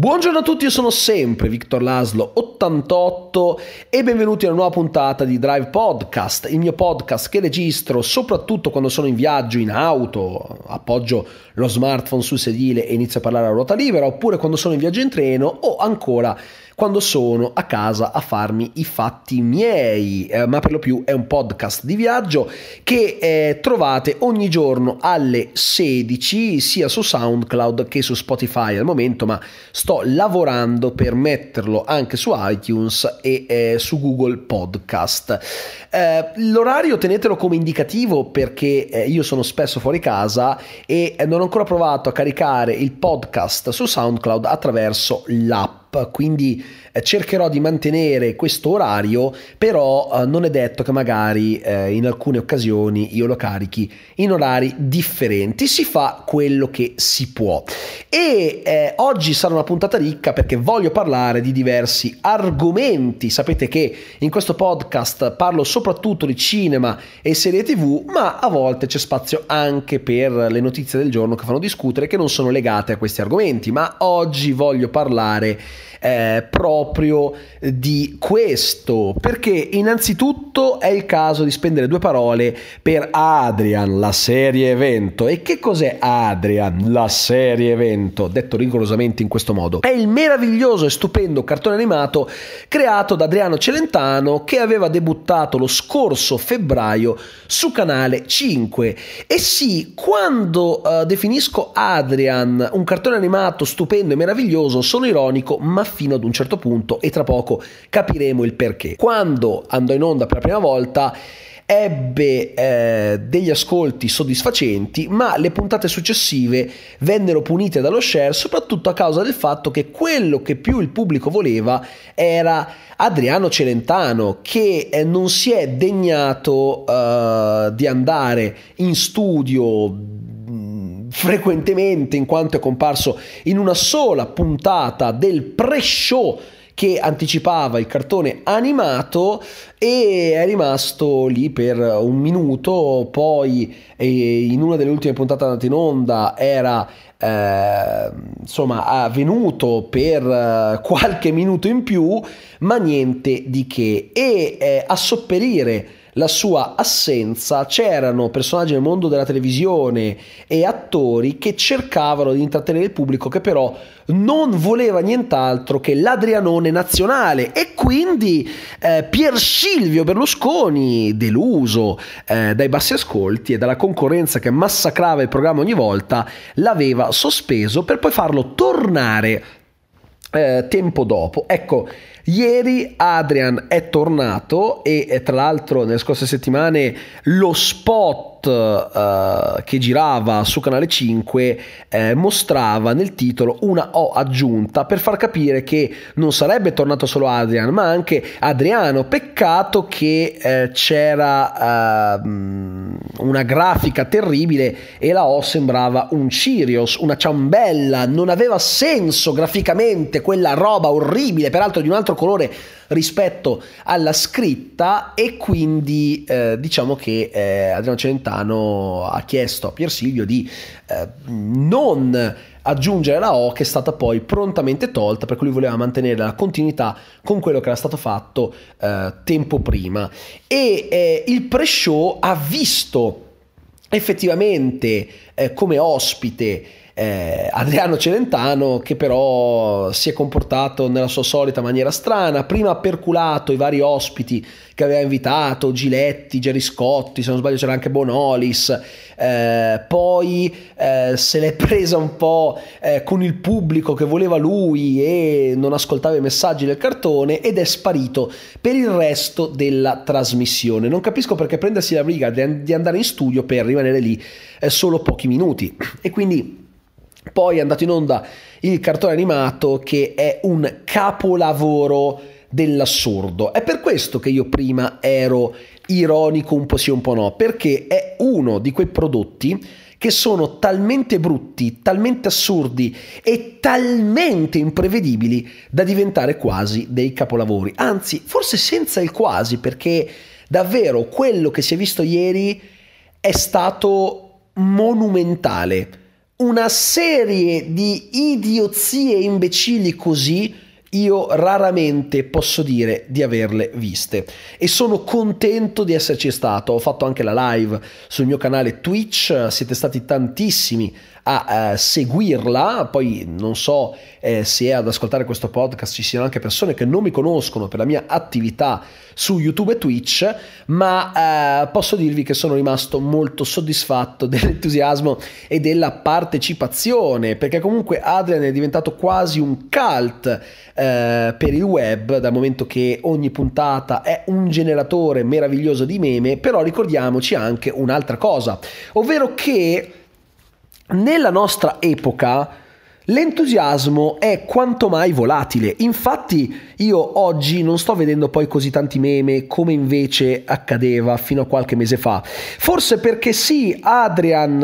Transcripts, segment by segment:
Buongiorno a tutti, io sono sempre Victor Laslo 88 e benvenuti a una nuova puntata di Drive Podcast, il mio podcast che registro soprattutto quando sono in viaggio in auto, appoggio lo smartphone sul sedile e inizio a parlare a ruota libera, oppure quando sono in viaggio in treno o ancora quando sono a casa a farmi i fatti miei, ma per lo più è un podcast di viaggio che trovate ogni giorno alle 16 sia su SoundCloud che su Spotify al momento, ma sto lavorando per metterlo anche su iTunes e su Google Podcast. L'orario tenetelo come indicativo perché io sono spesso fuori casa e non ho ancora provato a caricare il podcast su SoundCloud attraverso l'app. Quindi cercherò di mantenere questo orario, però non è detto che magari in alcune occasioni io lo carichi in orari differenti. Si fa quello che si può e oggi sarà una puntata ricca perché voglio parlare di diversi argomenti. Sapete che in questo podcast parlo soprattutto di cinema e serie TV, ma a volte c'è spazio anche per le notizie del giorno che fanno discutere, che non sono legate a questi argomenti, ma oggi voglio parlare proprio di questo, perché innanzitutto è il caso di spendere due parole per Adrian, la serie evento. E che cos'è Adrian, la serie evento? Detto rigorosamente in questo modo: è il meraviglioso e stupendo cartone animato creato da Adriano Celentano, che aveva debuttato lo scorso febbraio su Canale 5. E sì, quando definisco Adrian un cartone animato stupendo e meraviglioso, sono ironico, ma fino ad un certo punto, e tra poco capiremo il perché. Quando andò in onda per la prima volta ebbe degli ascolti soddisfacenti, ma le puntate successive vennero punite dallo share, soprattutto a causa del fatto che quello che più il pubblico voleva era Adriano Celentano, che non si è degnato di andare in studio frequentemente, in quanto è comparso in una sola puntata del pre-show che anticipava il cartone animato, e è rimasto lì per un minuto. Poi in una delle ultime puntate andate in onda era insomma venuto per qualche minuto in più, ma niente di che. E a sopperire la sua assenza c'erano personaggi nel mondo della televisione e attori che cercavano di intrattenere il pubblico, che però non voleva nient'altro che l'Adrianone nazionale. E quindi Pier Silvio Berlusconi, deluso dai bassi ascolti e dalla concorrenza che massacrava il programma ogni volta, l'aveva sospeso per poi farlo tornare tempo dopo. Ecco, ieri Adrian è tornato e tra l'altro nelle scorse settimane lo spot che girava su Canale 5 mostrava nel titolo una O aggiunta per far capire che non sarebbe tornato solo Adrian, ma anche Adriano. Peccato che c'era una grafica terribile e la O sembrava un Cirios, una ciambella. Non aveva senso graficamente quella roba orribile, peraltro di un altro colore rispetto alla scritta. E quindi diciamo che Adriano Celentano ha chiesto a Pier Silvio di non aggiungere la O, che è stata poi prontamente tolta perché lui voleva mantenere la continuità con quello che era stato fatto tempo prima. E il pre-show ha visto effettivamente come ospite Adriano Celentano, che però si è comportato nella sua solita maniera strana. Prima ha perculato i vari ospiti che aveva invitato: Giletti, Gerry Scotti, se non sbaglio c'era anche Bonolis, poi se l'è presa un po' con il pubblico che voleva lui e non ascoltava i messaggi del cartone, ed è sparito per il resto della trasmissione. Non capisco perché prendersi la briga di andare in studio per rimanere lì solo pochi minuti. E quindi poi è andato in onda il cartone animato, che è un capolavoro dell'assurdo. È per questo che io prima ero ironico un po' sì un po' no, perché è uno di quei prodotti che sono talmente brutti, talmente assurdi e talmente imprevedibili da diventare quasi dei capolavori. Anzi, forse senza il quasi, perché davvero quello che si è visto ieri è stato monumentale. una serie di idiozie imbecilli così io raramente posso dire di averle viste, e sono contento di esserci stato. Ho fatto anche la live sul mio canale Twitch, siete stati tantissimi a seguirla. Poi non so se ad ascoltare questo podcast ci siano anche persone che non mi conoscono per la mia attività su YouTube e Twitch, ma posso dirvi che sono rimasto molto soddisfatto dell'entusiasmo e della partecipazione, perché comunque Adrian è diventato quasi un cult per il web, dal momento che ogni puntata è un generatore meraviglioso di meme. Però ricordiamoci anche un'altra cosa, ovvero che nella nostra epoca l'entusiasmo è quanto mai volatile. Infatti io oggi non sto vedendo poi così tanti meme come invece accadeva fino a qualche mese fa, forse perché sì, Adrian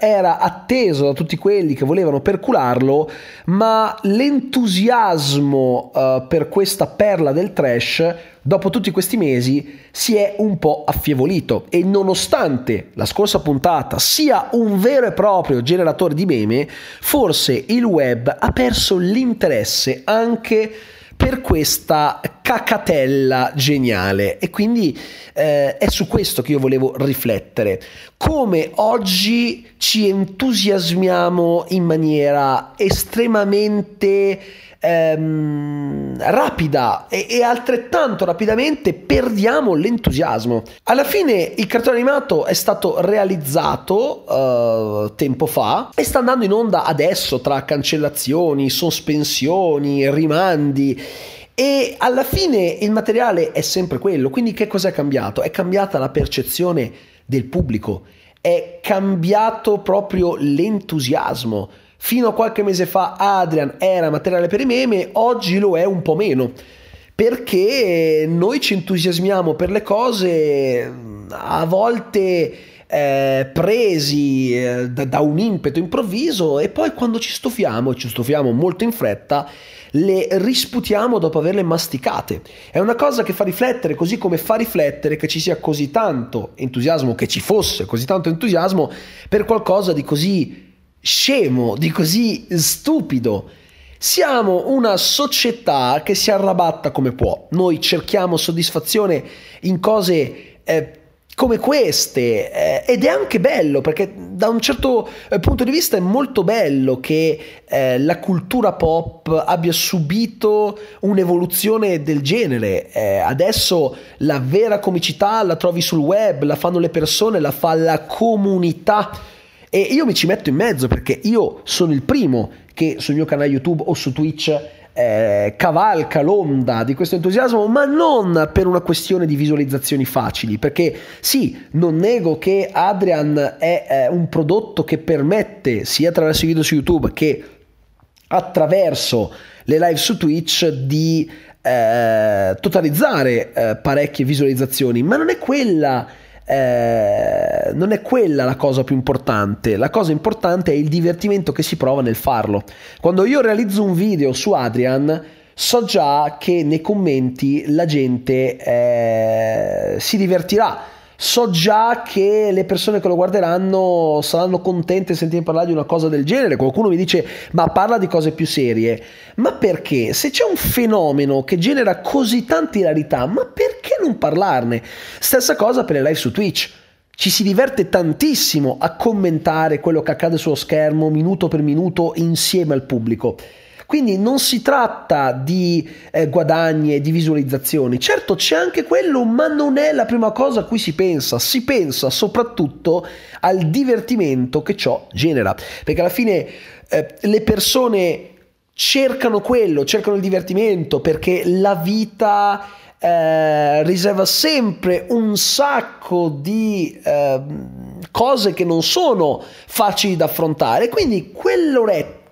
era atteso da tutti quelli che volevano percularlo, ma l'entusiasmo per questa perla del trash dopo tutti questi mesi si è un po' affievolito, e nonostante la scorsa puntata sia un vero e proprio generatore di meme, forse il web ha perso l'interesse anche per questa cacatella geniale, e quindi è su questo che io volevo riflettere: come oggi ci entusiasmiamo in maniera estremamente rapida e altrettanto rapidamente perdiamo l'entusiasmo. Alla fine il cartone animato è stato realizzato tempo fa e sta andando in onda adesso, tra cancellazioni, sospensioni, rimandi, e alla fine il materiale è sempre quello. Quindi che cos'è cambiato? È cambiata la percezione del pubblico, è cambiato proprio l'entusiasmo. Fino a qualche mese fa Adrian era materiale per i meme, oggi lo è un po' meno, perché noi ci entusiasmiamo per le cose a volte presi da un impeto improvviso, e poi quando ci stufiamo molto in fretta, le risputiamo dopo averle masticate. È una cosa che fa riflettere, così come fa riflettere che ci sia così tanto entusiasmo, che ci fosse così tanto entusiasmo per qualcosa di così scemo, di così stupido. Siamo una società che si arrabatta come può. Noi cerchiamo soddisfazione in cose come queste, ed è anche bello, perché da un certo punto di vista è molto bello che la cultura pop abbia subito un'evoluzione del genere. Adesso la vera comicità la trovi sul web, la fanno le persone, la fa la comunità. E io mi ci metto in mezzo, perché io sono il primo che sul mio canale YouTube o su Twitch cavalca l'onda di questo entusiasmo, ma non per una questione di visualizzazioni facili, perché sì, non nego che Adrian è un prodotto che permette, sia attraverso i video su YouTube che attraverso le live su Twitch, di totalizzare parecchie visualizzazioni, ma non è quella la cosa più importante. La cosa importante è il divertimento che si prova nel farlo. Quando io realizzo un video su Adrian, so già che nei commenti la gente si divertirà, so già che le persone che lo guarderanno saranno contente di sentire parlare di una cosa del genere. Qualcuno mi dice: ma parla di cose più serie. Ma perché? Se c'è un fenomeno che genera così tanta hilarità, ma perché non parlarne? Stessa cosa per le live su Twitch. Ci si diverte tantissimo a commentare quello che accade sullo schermo minuto per minuto insieme al pubblico. Quindi non si tratta di guadagni e di visualizzazioni. Certo, c'è anche quello, ma non è la prima cosa a cui si pensa. Si pensa soprattutto al divertimento che ciò genera, perché alla fine le persone cercano quello, cercano il divertimento, perché la vita riserva sempre un sacco di cose che non sono facili da affrontare. Quindi quell'oretta,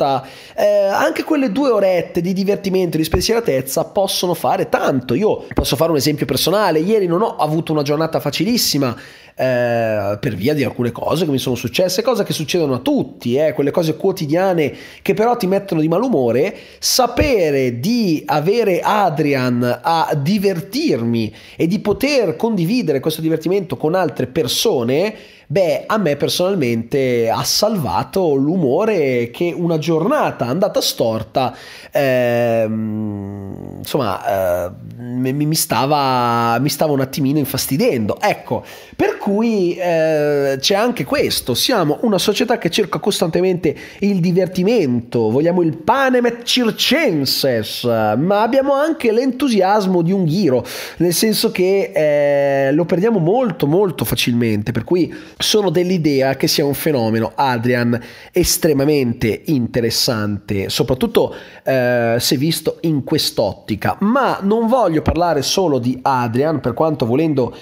anche quelle 2 orette di divertimento, di spensieratezza, possono fare tanto. Io posso fare un esempio personale: ieri non ho avuto una giornata facilissima per via di alcune cose che mi sono successe, cose che succedono a tutti, quelle cose quotidiane che però ti mettono di malumore. Sapere di avere Adrian a divertirmi e di poter condividere questo divertimento con altre persone Beh, a me personalmente ha salvato l'umore che una giornata andata storta insomma mi stava un attimino infastidendo, ecco, per cui c'è anche questo. Siamo una società che cerca costantemente il divertimento, vogliamo il panem et circenses, ma abbiamo anche l'entusiasmo di un ghiro, nel senso che lo perdiamo molto molto facilmente, per cui sono dell'idea che sia un fenomeno, Adrian, estremamente interessante, soprattutto se visto in quest'ottica. Ma non voglio parlare solo di Adrian, per quanto volendo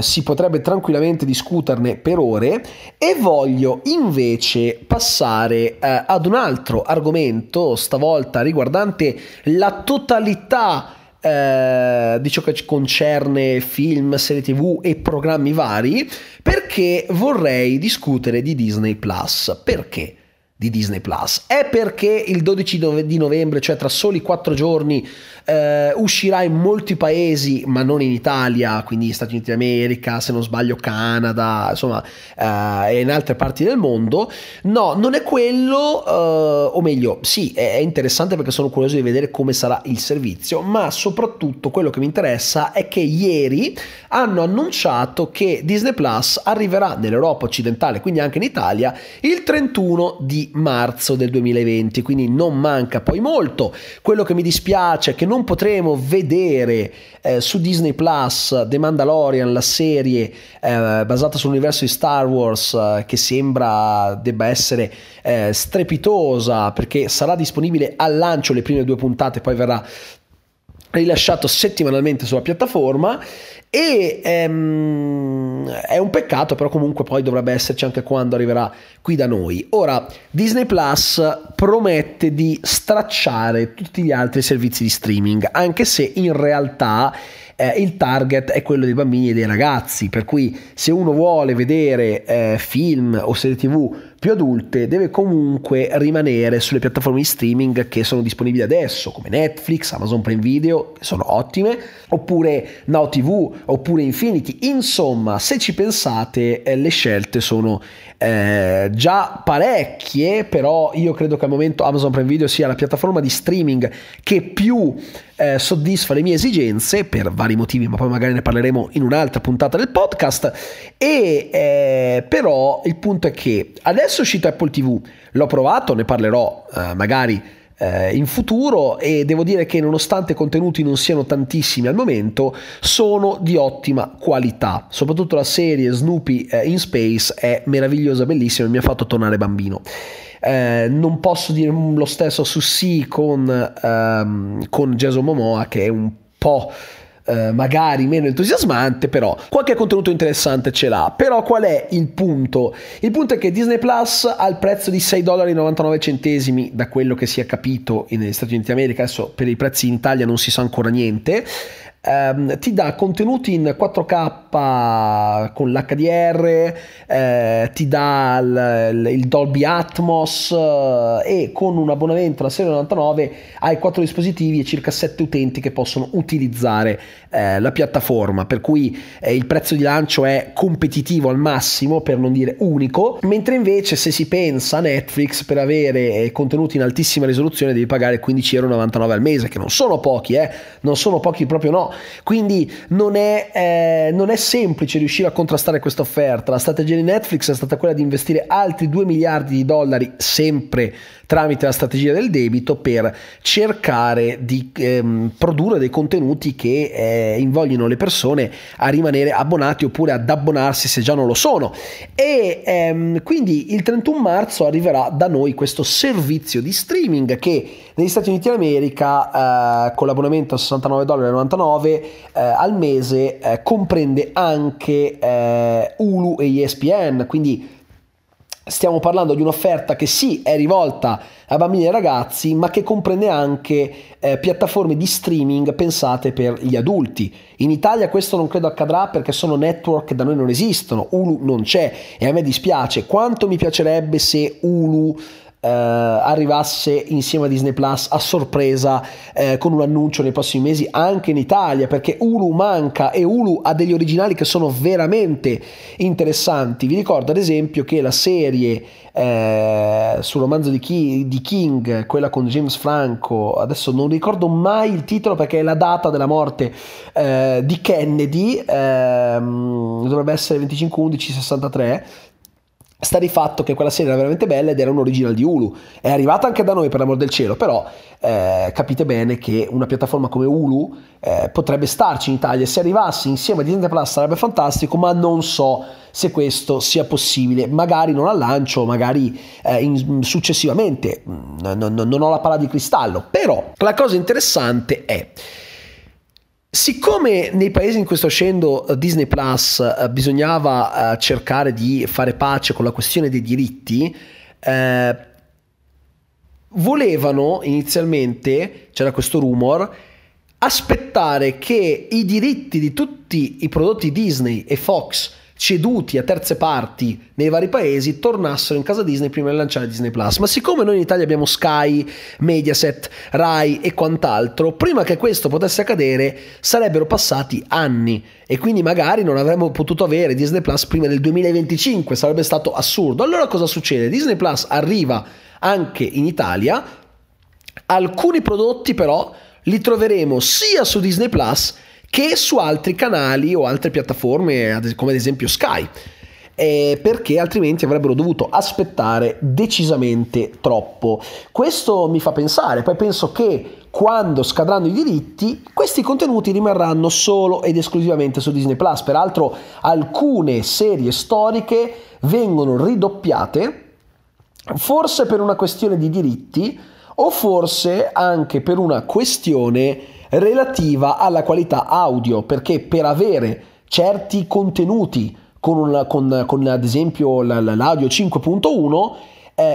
si potrebbe tranquillamente discuterne per ore, e voglio invece passare ad un altro argomento, stavolta riguardante la totalità di ciò che concerne film, serie TV e programmi vari, perché vorrei discutere di Disney Plus. Perché di Disney Plus? È perché il 12 di novembre, cioè tra soli 4 giorni, uscirà in molti paesi, ma non in Italia, quindi Stati Uniti d'America, se non sbaglio Canada, insomma, e in altre parti del mondo. No, non è quello, o meglio, sì, è interessante perché sono curioso di vedere come sarà il servizio, ma soprattutto quello che mi interessa è che ieri hanno annunciato che Disney Plus arriverà nell'Europa occidentale, quindi anche in Italia, il 31 di marzo del 2020, quindi non manca poi molto. Quello che mi dispiace è che non potremo vedere su Disney Plus The Mandalorian, la serie basata sull'universo di Star Wars, che sembra debba essere strepitosa, perché sarà disponibile al lancio le prime 2 puntate, poi verrà rilasciato settimanalmente sulla piattaforma. E è un peccato, però comunque poi dovrebbe esserci anche quando arriverà qui da noi. Ora, Disney Plus promette di stracciare tutti gli altri servizi di streaming, anche se in realtà il target è quello dei bambini e dei ragazzi, per cui se uno vuole vedere film o serie TV più adulte deve comunque rimanere sulle piattaforme di streaming che sono disponibili adesso, come Netflix, Amazon Prime Video, che sono ottime, oppure Now TV, oppure Infinity. Insomma, se ci pensate, le scelte sono già parecchie, però io credo che al momento Amazon Prime Video sia la piattaforma di streaming che più soddisfa le mie esigenze, per vari motivi, ma poi magari ne parleremo in un'altra puntata del podcast. E però il punto è che adesso è uscito Apple TV, l'ho provato, ne parlerò magari in futuro, e devo dire che nonostante i contenuti non siano tantissimi al momento, sono di ottima qualità. Soprattutto la serie Snoopy in Space è meravigliosa, bellissima, e mi ha fatto tornare bambino. Non posso dire lo stesso su Sì con Jason Momoa, che è un po' magari meno entusiasmante, però qualche contenuto interessante ce l'ha. Però qual è il punto? Il punto è che Disney Plus al prezzo di $6,99, da quello che si è capito negli Stati Uniti d'America, adesso per i prezzi in Italia non si sa ancora niente, ti dà contenuti in 4K con l'HDR, ti dà il Dolby Atmos, e con un abbonamento alla serie 99 hai 4 dispositivi e circa 7 utenti che possono utilizzare la piattaforma, per cui il prezzo di lancio è competitivo al massimo, per non dire unico. Mentre invece, se si pensa a Netflix, per avere contenuti in altissima risoluzione devi pagare €15,99 al mese, che non sono pochi, non sono pochi, proprio no. Quindi non è semplice riuscire a contrastare questa offerta. La strategia di Netflix è stata quella di investire altri $2 miliardi, sempre tramite la strategia del debito, per cercare di produrre dei contenuti che invoglino le persone a rimanere abbonati, oppure ad abbonarsi se già non lo sono. E quindi il 31 marzo arriverà da noi questo servizio di streaming, che negli Stati Uniti d'America con l'abbonamento a $69,99 al mese comprende anche Hulu e ESPN. Quindi stiamo parlando di un'offerta che sì, è rivolta a bambini e ragazzi, ma che comprende anche piattaforme di streaming pensate per gli adulti. In Italia questo non credo accadrà, perché sono network che da noi non esistono. Hulu non c'è, e a me dispiace. Quanto mi piacerebbe se Hulu arrivasse insieme a Disney Plus a sorpresa con un annuncio nei prossimi mesi anche in Italia, perché Hulu manca e Hulu ha degli originali che sono veramente interessanti. Vi ricordo ad esempio che la serie sul romanzo di King, quella con James Franco, adesso non ricordo mai il titolo perché è la data della morte di Kennedy, dovrebbe essere 25/11/63. Sta di fatto che quella serie era veramente bella ed era un original di Hulu, è arrivata anche da noi per l'amor del cielo, però capite bene che una piattaforma come Hulu potrebbe starci in Italia. Se arrivasse insieme a Disney Plus sarebbe fantastico, ma non so se questo sia possibile, magari non al lancio, magari successivamente, non ho la palla di cristallo. Però la cosa interessante è, siccome nei paesi in cui sta uscendo Disney Plus bisognava cercare di fare pace con la questione dei diritti, volevano inizialmente, c'era questo rumor, aspettare che i diritti di tutti i prodotti Disney e Fox ceduti a terze parti nei vari paesi tornassero in casa Disney prima di lanciare Disney Plus. Ma siccome noi in Italia abbiamo Sky, Mediaset, Rai e quant'altro, prima che questo potesse accadere sarebbero passati anni e quindi magari non avremmo potuto avere Disney Plus prima del 2025, sarebbe stato assurdo. Allora cosa succede? Disney Plus arriva anche in Italia, alcuni prodotti però li troveremo sia su Disney Plus che su altri canali o altre piattaforme come ad esempio Sky, perché altrimenti avrebbero dovuto aspettare decisamente troppo. Questo mi fa pensare, poi penso che quando scadranno i diritti questi contenuti rimarranno solo ed esclusivamente su Disney Plus. Peraltro alcune serie storiche vengono ridoppiate, forse per una questione di diritti o forse anche per una questione relativa alla qualità audio, perché per avere certi contenuti con ad esempio l'audio 5.1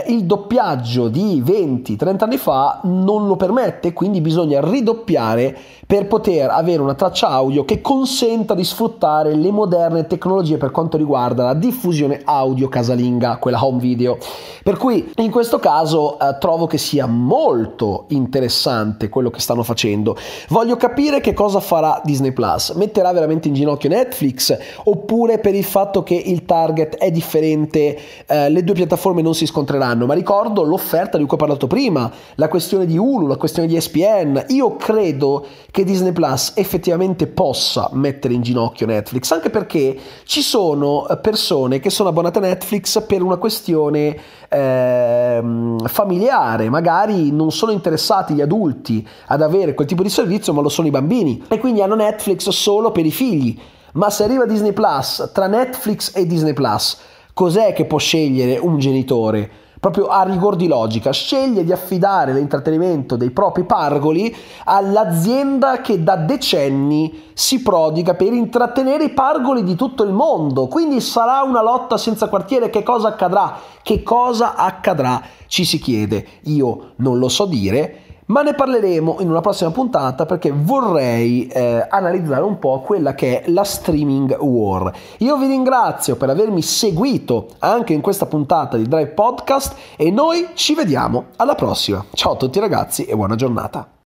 il doppiaggio di 20-30 anni fa non lo permette, quindi bisogna ridoppiare per poter avere una traccia audio che consenta di sfruttare le moderne tecnologie per quanto riguarda la diffusione audio casalinga, quella home video. Per cui in questo caso trovo che sia molto interessante quello che stanno facendo. Voglio capire che cosa farà Disney Plus, metterà veramente in ginocchio Netflix, oppure per il fatto che il target è differente le due piattaforme non si scontrano. Ma ricordo l'offerta di cui ho parlato prima, la questione di Hulu, la questione di ESPN. Io credo che Disney Plus effettivamente possa mettere in ginocchio Netflix, anche perché ci sono persone che sono abbonate a Netflix per una questione familiare, magari non sono interessati gli adulti ad avere quel tipo di servizio, ma lo sono i bambini e quindi hanno Netflix solo per i figli. Ma se arriva Disney Plus, tra Netflix e Disney Plus cos'è che può scegliere un genitore? Proprio a rigor di logica, sceglie di affidare l'intrattenimento dei propri pargoli all'azienda che da decenni si prodiga per intrattenere i pargoli di tutto il mondo. Quindi sarà una lotta senza quartiere. Che cosa accadrà? Che cosa accadrà? Ci si chiede. Io non lo so dire, ma ne parleremo in una prossima puntata, perché vorrei analizzare un po' quella che è la streaming war. Io vi ringrazio per avermi seguito anche in questa puntata di Drive Podcast e noi ci vediamo alla prossima. Ciao a tutti ragazzi e buona giornata.